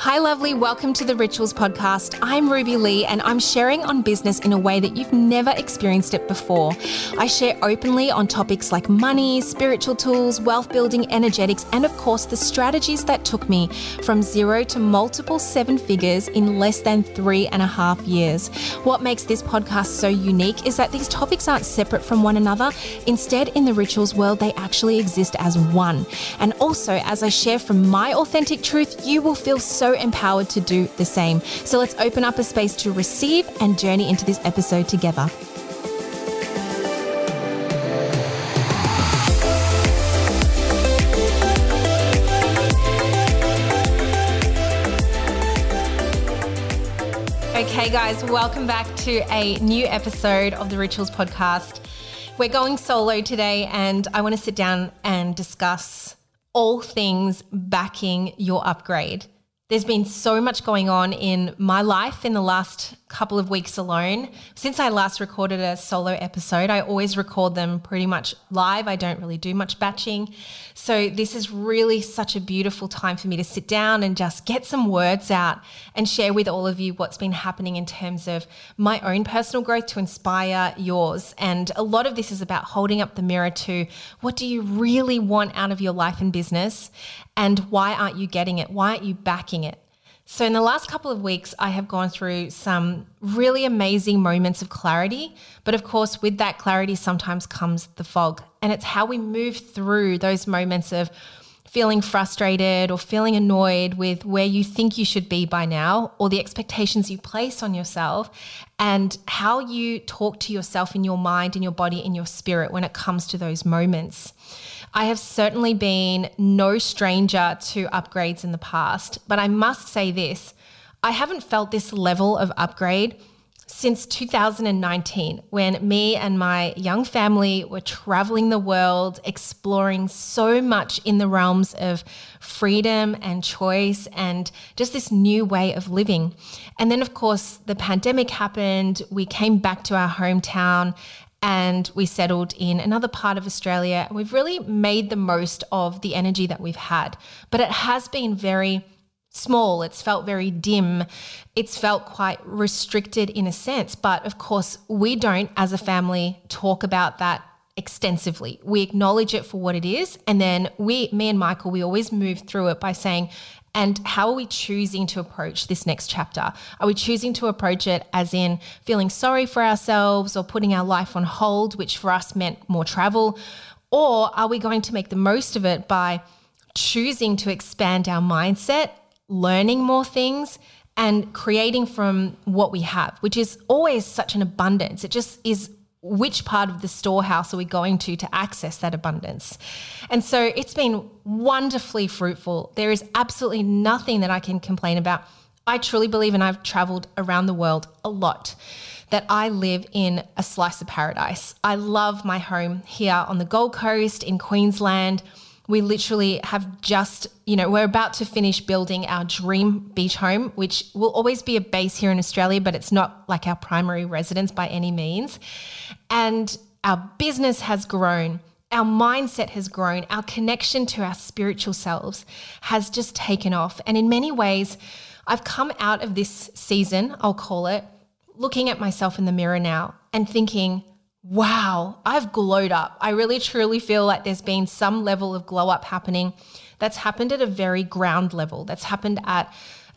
Hi lovely, welcome to the Rituals Podcast. I'm Ruby Lee and I'm sharing on business in a way that you've never experienced it before. I share openly on topics like money, spiritual tools, wealth building, energetics, and of course the strategies that took me from zero to multiple seven figures in less than 3.5 years. What makes this podcast so unique is that these topics aren't separate from one another. Instead, in the Rituals world, they actually exist as one. And also, as I share from my authentic truth, you will feel so empowered to do the same. So let's open up a space to receive and journey into this episode together. Okay, guys, welcome back to a new episode of the Rituals Podcast. We're going solo today, and I want to sit down and discuss all things backing your upgrade. There's been so much going on in my life in the last couple of weeks alone. Since I last recorded a solo episode, I always record them pretty much live. I don't really do much batching. So this is really such a beautiful time for me to sit down and just get some words out and share with all of you what's been happening in terms of my own personal growth to inspire yours. And a lot of this is about holding up the mirror to what do you really want out of your life and business? And why aren't you getting it? Why aren't you backing it? So in the last couple of weeks, I have gone through some really amazing moments of clarity. But of course, with that clarity sometimes comes the fog. And it's how we move through those moments of feeling frustrated or feeling annoyed with where you think you should be by now or the expectations you place on yourself and how you talk to yourself in your mind, in your body, in your spirit when it comes to those moments. I have certainly been no stranger to upgrades in the past, but I must say this, I haven't felt this level of upgrade since 2019 when me and my young family were traveling the world, exploring so much in the realms of freedom and choice and just this new way of living. And then of course the pandemic happened, we came back to our hometown and we settled in another part of Australia. And we've really made the most of the energy that we've had, but it has been very small. It's felt very dim. It's felt quite restricted in a sense. But of course, we don't as a family talk about that extensively. We acknowledge it for what it is. And then me and Michael, we always move through it by saying, and how are we choosing to approach this next chapter? Are we choosing to approach it as in feeling sorry for ourselves or putting our life on hold, which for us meant more travel? Or are we going to make the most of it by choosing to expand our mindset, learning more things, and creating from what we have, which is always such an abundance. It just is, which part of the storehouse are we going to access that abundance? And so it's been wonderfully fruitful. There is absolutely nothing that I can complain about. I truly believe, and I've traveled around the world a lot, that I live in a slice of paradise. I love my home here on the Gold Coast in Queensland. We literally have just, we're about to finish building our dream beach home, which will always be a base here in Australia, but it's not like our primary residence by any means. And our business has grown. Our mindset has grown. Our connection to our spiritual selves has just taken off. And in many ways, I've come out of this season, I'll call it, looking at myself in the mirror now and thinking, wow, I've glowed up. I really truly feel like there's been some level of glow up happening that's happened at a very ground level, that's happened at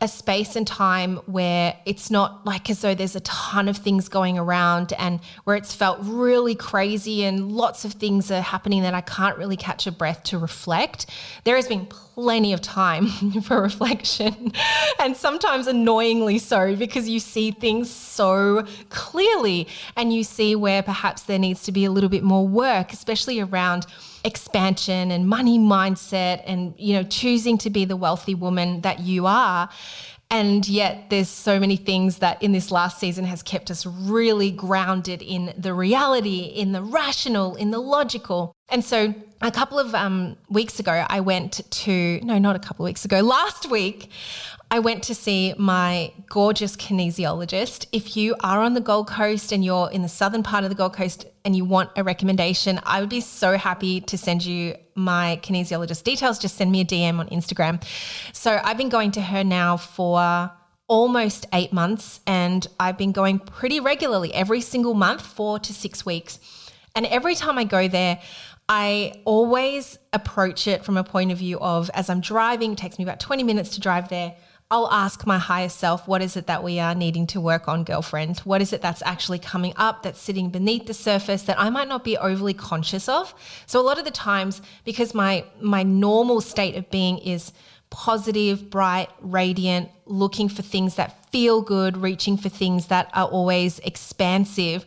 a space and time where it's not like as though there's a ton of things going around and where it's felt really crazy and lots of things are happening that I can't really catch a breath to reflect. There has been plenty of time for reflection and sometimes annoyingly so, because you see things so clearly and you see where perhaps there needs to be a little bit more work, especially around expansion and money mindset and, choosing to be the wealthy woman that you are. And yet there's so many things that in this last season has kept us really grounded in the reality, in the rational, in the logical. And so a couple of weeks ago, I went to, no, not a couple of weeks ago, last week, I went to see my gorgeous kinesiologist. If you are on the Gold Coast and you're in the southern part of the Gold Coast and you want a recommendation, I would be so happy to send you my kinesiologist details. Just send me a DM on Instagram. So I've been going to her now for almost 8 months, and I've been going pretty regularly every single month, 4 to 6 weeks. And every time I go there, I always approach it from a point of view of, as I'm driving, it takes me about 20 minutes to drive there, I'll ask my higher self, what is it that we are needing to work on, girlfriend? What is it that's actually coming up, that's sitting beneath the surface that I might not be overly conscious of? So a lot of the times, because my normal state of being is positive, bright, radiant, looking for things that feel good, reaching for things that are always expansive,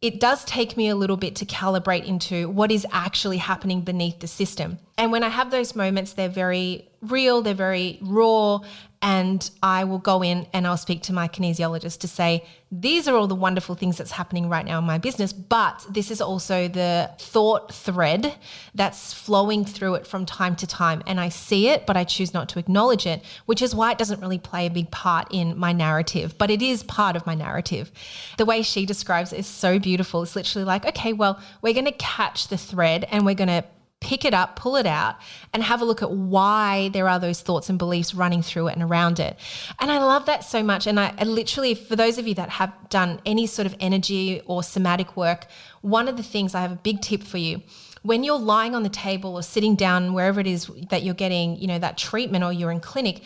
it does take me a little bit to calibrate into what is actually happening beneath the system. And when I have those moments, they're very real, they're very raw, and I will go in and I'll speak to my kinesiologist to say, these are all the wonderful things that's happening right now in my business, but this is also the thought thread that's flowing through it from time to time. And I see it, but I choose not to acknowledge it, which is why it doesn't really play a big part in my narrative, but it is part of my narrative. The way she describes it is so beautiful. It's literally like, okay, well, we're going to catch the thread and we're going to pick it up, pull it out, and have a look at why there are those thoughts and beliefs running through it and around it. And I love that so much. And I literally, for those of you that have done any sort of energy or somatic work, one of the things, I have a big tip for you. When you're lying on the table or sitting down, wherever it is that you're getting, you know, that treatment or you're in clinic,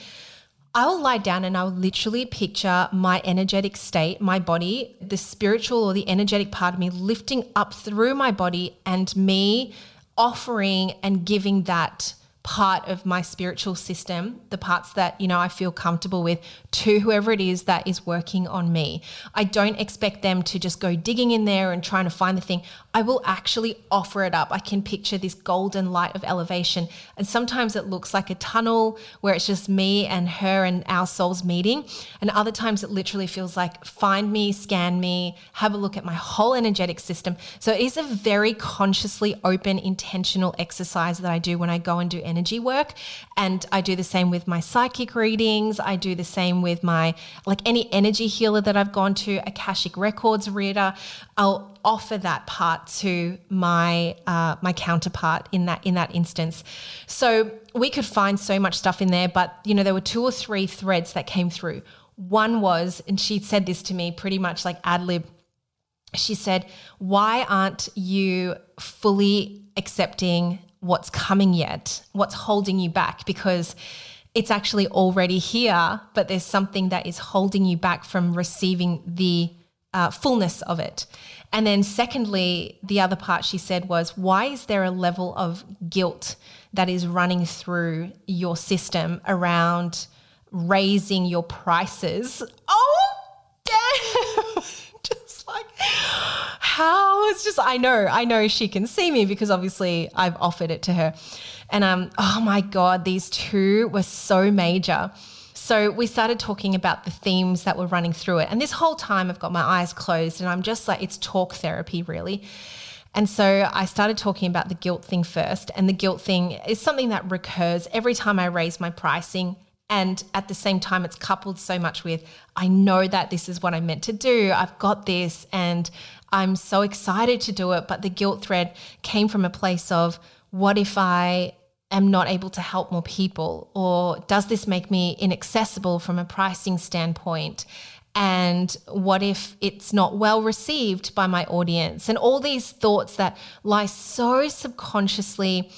I will lie down and I will literally picture my energetic state, my body, the spiritual or the energetic part of me lifting up through my body and me offering and giving that part of my spiritual system, the parts that, you know, I feel comfortable with, to whoever it is that is working on me. I don't expect them to just go digging in there and trying to find the thing. I will actually offer it up. I can picture this golden light of elevation. And sometimes it looks like a tunnel where it's just me and her and our souls meeting. And other times it literally feels like, find me, scan me, have a look at my whole energetic system. So it is a very consciously open, intentional exercise that I do when I go and do energy work. And I do the same with my psychic readings. I do the same with my, like, any energy healer that I've gone to, Akashic Records reader. I'll offer that part to my my counterpart in that instance. So we could find so much stuff in there, but, you know, there were 2 or 3 threads that came through. One was, and she said this to me pretty much like ad lib, she said, why aren't you fully accepting what's coming yet, what's holding you back? Because it's actually already here, but there's something that is holding you back from receiving the fullness of it. And then secondly, the other part she said was, why is there a level of guilt that is running through your system around raising your prices? Oh, damn! How? It's just, I know she can see me because obviously I've offered it to her. And oh my God, these two were so major. So we started talking about the themes that were running through it. And this whole time I've got my eyes closed and I'm just like, it's talk therapy, really. And so I started talking about the guilt thing first. And the guilt thing is something that recurs every time I raise my pricing. And at the same time, it's coupled so much with, I know that this is what I'm meant to do. I've got this and I'm so excited to do it. But the guilt thread came from a place of, what if I am not able to help more people? Or does this make me inaccessible from a pricing standpoint? And what if it's not well received by my audience? And all these thoughts that lie so subconsciously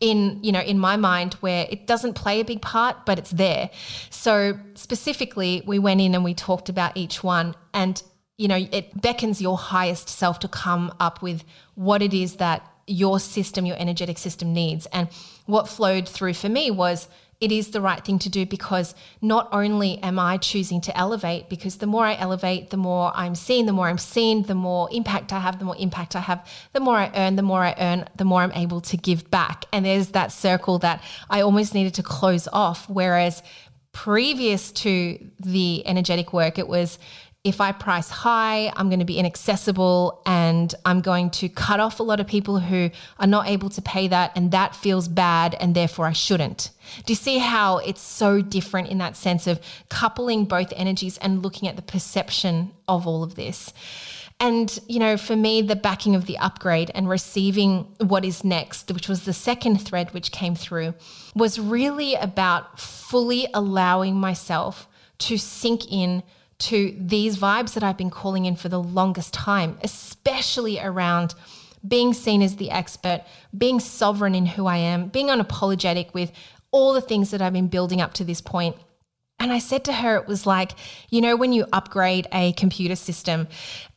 in my mind, where it doesn't play a big part, but it's there. So specifically, we went in and we talked about each one, and, you know, it beckons your highest self to come up with what it is that your system, your energetic system needs. And what flowed through for me was, it is the right thing to do, because not only am I choosing to elevate, because the more I elevate, the more I'm seen, the more I'm seen, the more impact I have, the more impact I have, the more I earn, the more I earn, the more I'm able to give back. And there's that circle that I almost needed to close off. Whereas previous to the energetic work, it was, if I price high, I'm going to be inaccessible and I'm going to cut off a lot of people who are not able to pay that, and that feels bad and therefore I shouldn't. Do you see how it's so different in that sense of coupling both energies and looking at the perception of all of this? And, you know, for me, the backing of the upgrade and receiving what is next, which was the second thread which came through, was really about fully allowing myself to sink in to these vibes that I've been calling in for the longest time, especially around being seen as the expert, being sovereign in who I am, being unapologetic with all the things that I've been building up to this point. And I said to her, it was like, you know, when you upgrade a computer system,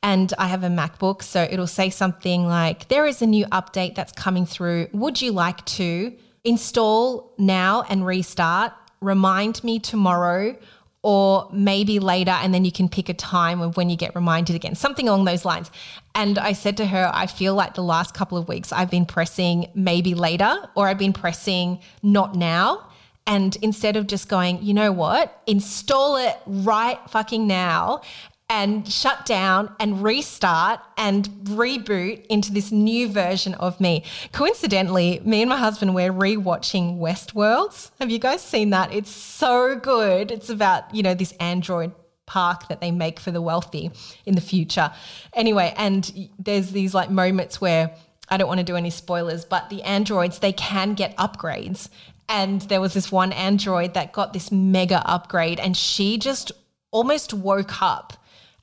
and I have a MacBook, so it'll say something like, there is a new update that's coming through. Would you like to install now and restart? Remind me tomorrow or maybe later, and then you can pick a time of when you get reminded again, something along those lines. And I said to her, I feel like the last couple of weeks I've been pressing maybe later, or I've been pressing not now. And instead of just going, you know what, install it right fucking now and shut down and restart and reboot into this new version of me. Coincidentally, me and my husband, we're rewatching Westworld. Have you guys seen that? It's so good. It's about, you know, this android park that they make for the wealthy in the future. Anyway, and there's these like moments where, I don't want to do any spoilers, but the androids, they can get upgrades. And there was this one android that got this mega upgrade, and she just almost woke up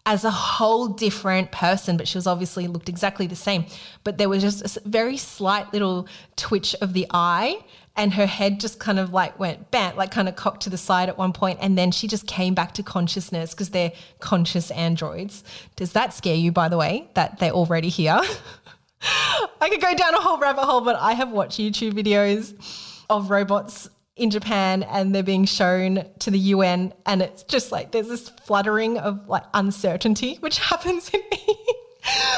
as a whole different person, but she was obviously looked exactly the same. But there was just a very slight little twitch of the eye, and her head just kind of like went bam, like kind of cocked to the side at one point, and then she just came back to consciousness because they're conscious androids. Does that scare you, by the way, that they're already here? I could go down a whole rabbit hole, but I have watched YouTube videos of robots in Japan, and they're being shown to the UN, and it's just like there's this fluttering of like uncertainty which happens in me.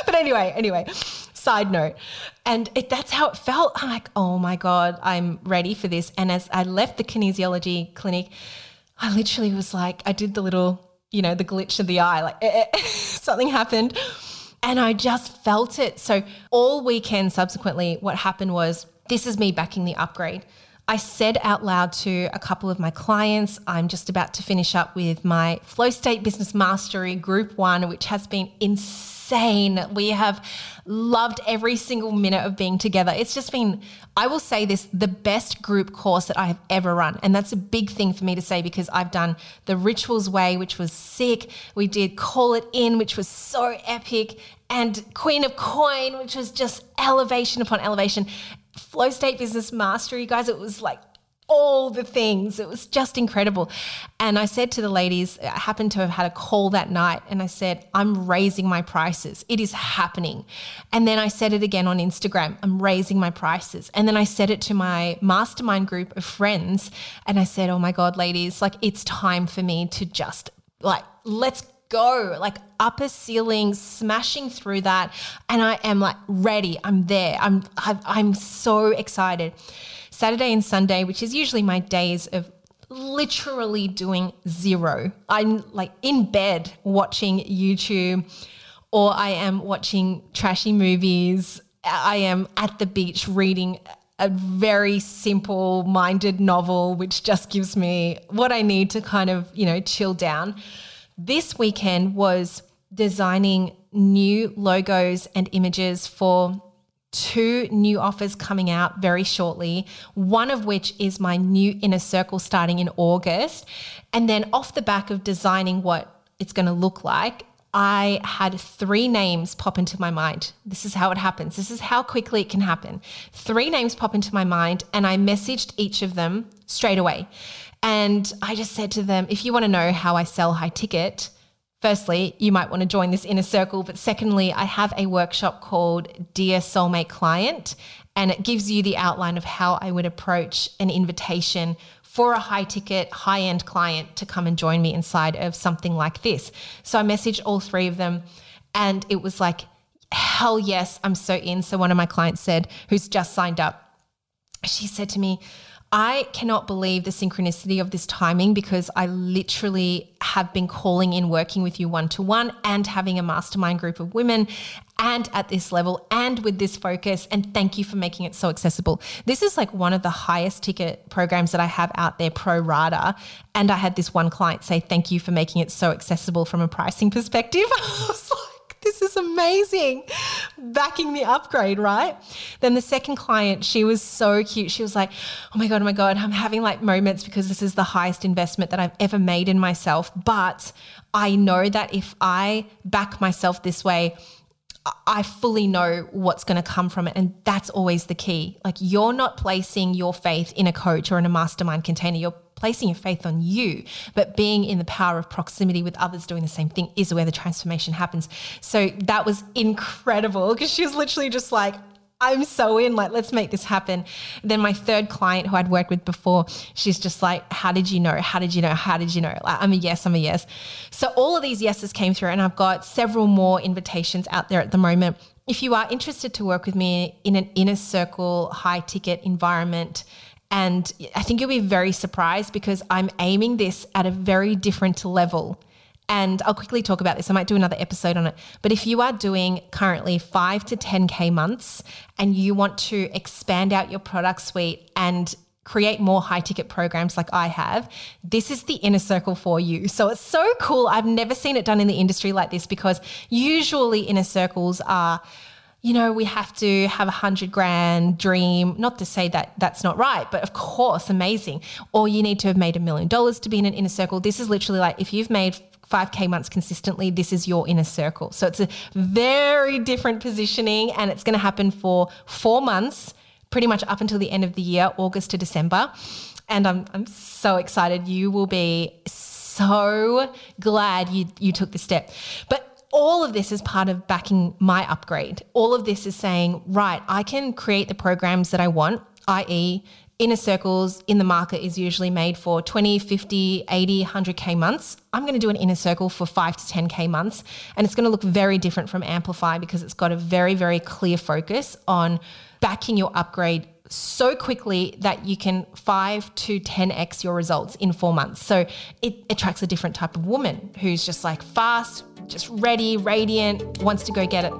But anyway, side note. And that's how it felt. I'm like, oh my God, I'm ready for this. And as I left the kinesiology clinic, I literally was like, I did the little, you know, the glitch of the eye, like something happened, and I just felt it. So all weekend subsequently, what happened was, this is me backing the upgrade. I said out loud to a couple of my clients, I'm just about to finish up with my Flow State Business Mastery Group One, which has been insane. We have loved every single minute of being together. It's just been, I will say this, the best group course that I have ever run. And that's a big thing for me to say because I've done The Rituals Way, which was sick. We did Call It In, which was so epic. And Queen of Coin, which was just elevation upon elevation. Flow State Business Mastery, guys, it was like all the things. It was just incredible. And I said to the ladies, I happened to have had a call that night, and I said, I'm raising my prices. It is happening. And then I said it again on Instagram, I'm raising my prices. And then I said it to my mastermind group of friends, and I said, oh my God, ladies, like it's time for me to just like, let's go, like upper ceiling, smashing through that. And I am like ready. I'm there. I'm so excited. Saturday and Sunday, which is usually my days of literally doing zero. I'm like in bed watching YouTube, or I am watching trashy movies. I am at the beach reading a very simple-minded novel, which just gives me what I need to kind of, you know, chill down. This weekend was designing new logos and images for two new offers coming out very shortly, one of which is my new inner circle starting in August. And then off the back of designing what it's going to look like, I had three names pop into my mind. This is how it happens. This is how quickly it can happen. Three names pop into my mind, and I messaged each of them straight away. And I just said to them, if you want to know how I sell high ticket, firstly, you might want to join this inner circle. But secondly, I have a workshop called Dear Soulmate Client, and it gives you the outline of how I would approach an invitation for a high ticket, high end client to come and join me inside of something like this. So I messaged all three of them, and it was like, hell yes, I'm so in. So one of my clients said, who's just signed up, she said to me, I cannot believe the synchronicity of this timing, because I literally have been calling in working with you one-to-one and having a mastermind group of women, and at this level and with this focus, and thank you for making it so accessible. This is like one of the highest ticket programs that I have out there pro rata, and I had this one client say, thank you for making it so accessible from a pricing perspective. I was like, this is amazing, backing the upgrade, right? Then the second client, she was so cute. She was like, oh my God, I'm having like moments because this is the highest investment that I've ever made in myself, but I know that if I back myself this way, I fully know what's going to come from it. And that's always the key. Like, you're not placing your faith in a coach or in a mastermind container. You're placing your faith on you, but being in the power of proximity with others doing the same thing is where the transformation happens. So that was incredible, because she was literally just like, I'm so in, like, let's make this happen. Then my third client, who I'd worked with before, she's just like, how did you know? Like, I'm a yes. So all of these yeses came through, and I've got several more invitations out there at the moment. If you are interested to work with me in an inner circle, high ticket environment, and I think you'll be very surprised, because I'm aiming this at a very different level. And I'll quickly talk about this. I might do another episode on it. But if you are doing currently 5 to 10K months and you want to expand out your product suite and create more high ticket programs like I have, this is the inner circle for you. So it's so cool. I've never seen it done in the industry like this, because usually inner circles are, you know, we have to have $100,000 dream, not to say that that's not right, but of course, amazing. Or you need to have made $1 million to be in an inner circle. This is literally like, if you've made 5K months consistently, this is your inner circle. So it's a very different positioning, and it's going to happen for 4 months, pretty much up until the end of the year, August to December. And I'm so excited. You will be so glad you took the step. But all of this is part of backing my upgrade. All of this is saying, right, I can create the programs that I want, i.e. inner circles in the market is usually made for 20, 50, 80, 100K months. I'm going to do an inner circle for 5 to 10K months, and it's going to look very different from Amplify, because it's got a very, very clear focus on backing your upgrade so quickly that you can 5 to 10X your results in 4 months. So it attracts a different type of woman who's just like fast, just ready, radiant, wants to go get it.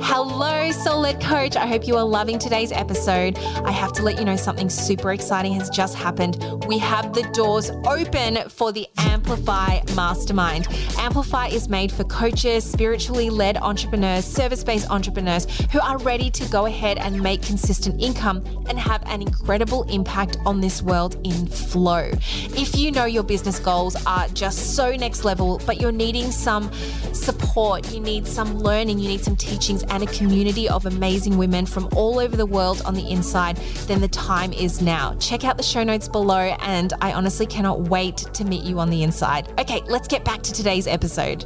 Hello, Soul Led Coach. I hope you are loving today's episode. I have to let you know something super exciting has just happened. We have the doors open for the Amplify Mastermind. Amplify is made for coaches, spiritually led entrepreneurs, service-based entrepreneurs who are ready to go ahead and make consistent income and have an incredible impact on this world in flow. If you know your business goals are just so next level, but you're needing some support, you need some learning, you need some teachings, and a community of amazing women from all over the world on the inside, then the time is now. Check out the show notes below, and I honestly cannot wait to meet you on the inside. Okay, let's get back to today's episode.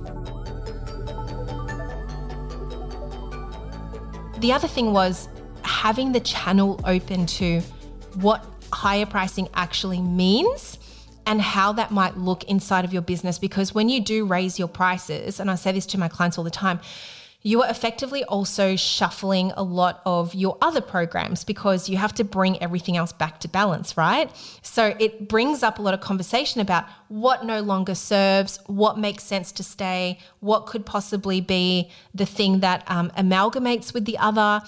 The other thing was having the channel open to what higher pricing actually means and how that might look inside of your business. Because when you do raise your prices, and I say this to my clients all the time, you are effectively also shuffling a lot of your other programs, because you have to bring everything else back to balance, right? So it brings up a lot of conversation about what no longer serves, what makes sense to stay, what could possibly be the thing that amalgamates with the other.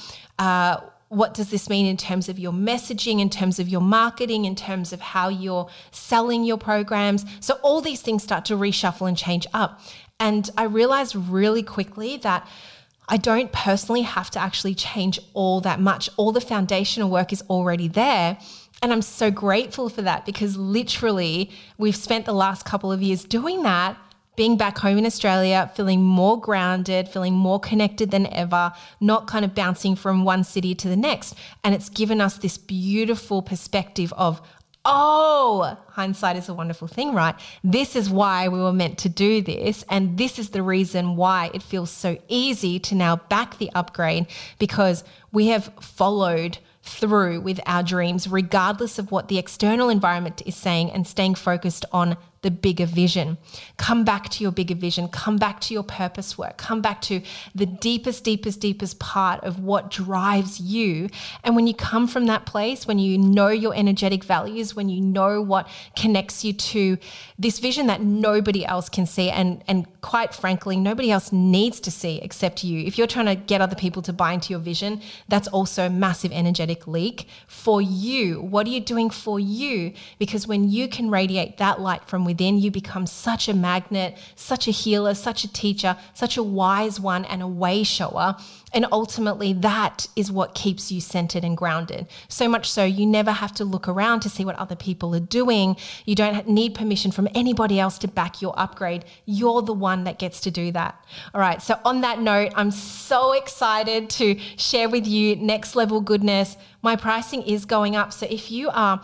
What does this mean in terms of your messaging, in terms of your marketing, in terms of how you're selling your programs? So all these things start to reshuffle and change up. And I realized really quickly that I don't personally have to actually change all that much. All the foundational work is already there. And I'm so grateful for that, because literally we've spent the last couple of years doing that, being back home in Australia, feeling more grounded, feeling more connected than ever, not kind of bouncing from one city to the next. And it's given us this beautiful perspective of, oh, hindsight is a wonderful thing, right? This is why we were meant to do this. And this is the reason why it feels so easy to now back the upgrade, because we have followed through with our dreams, regardless of what the external environment is saying, and staying focused on the bigger vision. Come back to your bigger vision. Come back to your purpose work. Come back to the deepest part of what drives you. And when you come from that place, when you know your energetic values, when you know what connects you to this vision that nobody else can see, and quite frankly, nobody else needs to see except you. If you're trying to get other people to buy into your vision, that's also a massive energetic leak for you. What are you doing for you? Because when you can radiate that light from within, you become such a magnet, such a healer, such a teacher, such a wise one and a way shower. And ultimately that is what keeps you centered and grounded. So much so you never have to look around to see what other people are doing. You don't need permission from anybody else to back your upgrade. You're the one that gets to do that. All right. So on that note, I'm so excited to share with you Next Level Goodness. My pricing is going up. So if you are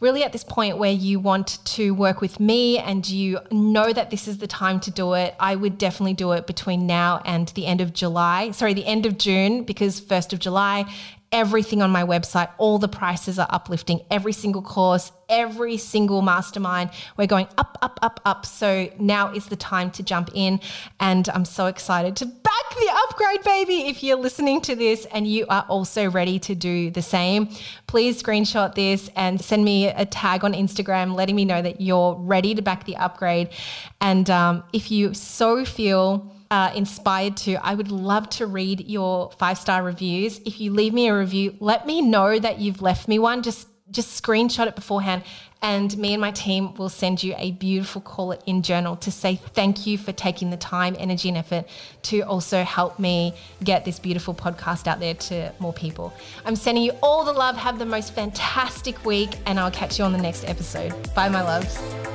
really at this point where you want to work with me and you know that this is the time to do it, I would definitely do it between now and the end of June, because 1st of July, everything on my website, all the prices are uplifting, every single course, every single mastermind, we're going up. So now is the time to jump in, and I'm so excited to back the upgrade, baby. If you're listening to this and you are also ready to do the same, please screenshot this and send me a tag on Instagram letting me know that you're ready to back the upgrade. And if you so feel inspired to, I would love to read your 5-star reviews. If you leave me a review, let me know that you've left me one. Just screenshot it beforehand, and me and my team will send you a beautiful Call It In journal to say thank you for taking the time, energy, and effort to also help me get this beautiful podcast out there to more people. I'm sending you all the love. Have the most fantastic week, and I'll catch you on the next episode. Bye, my loves.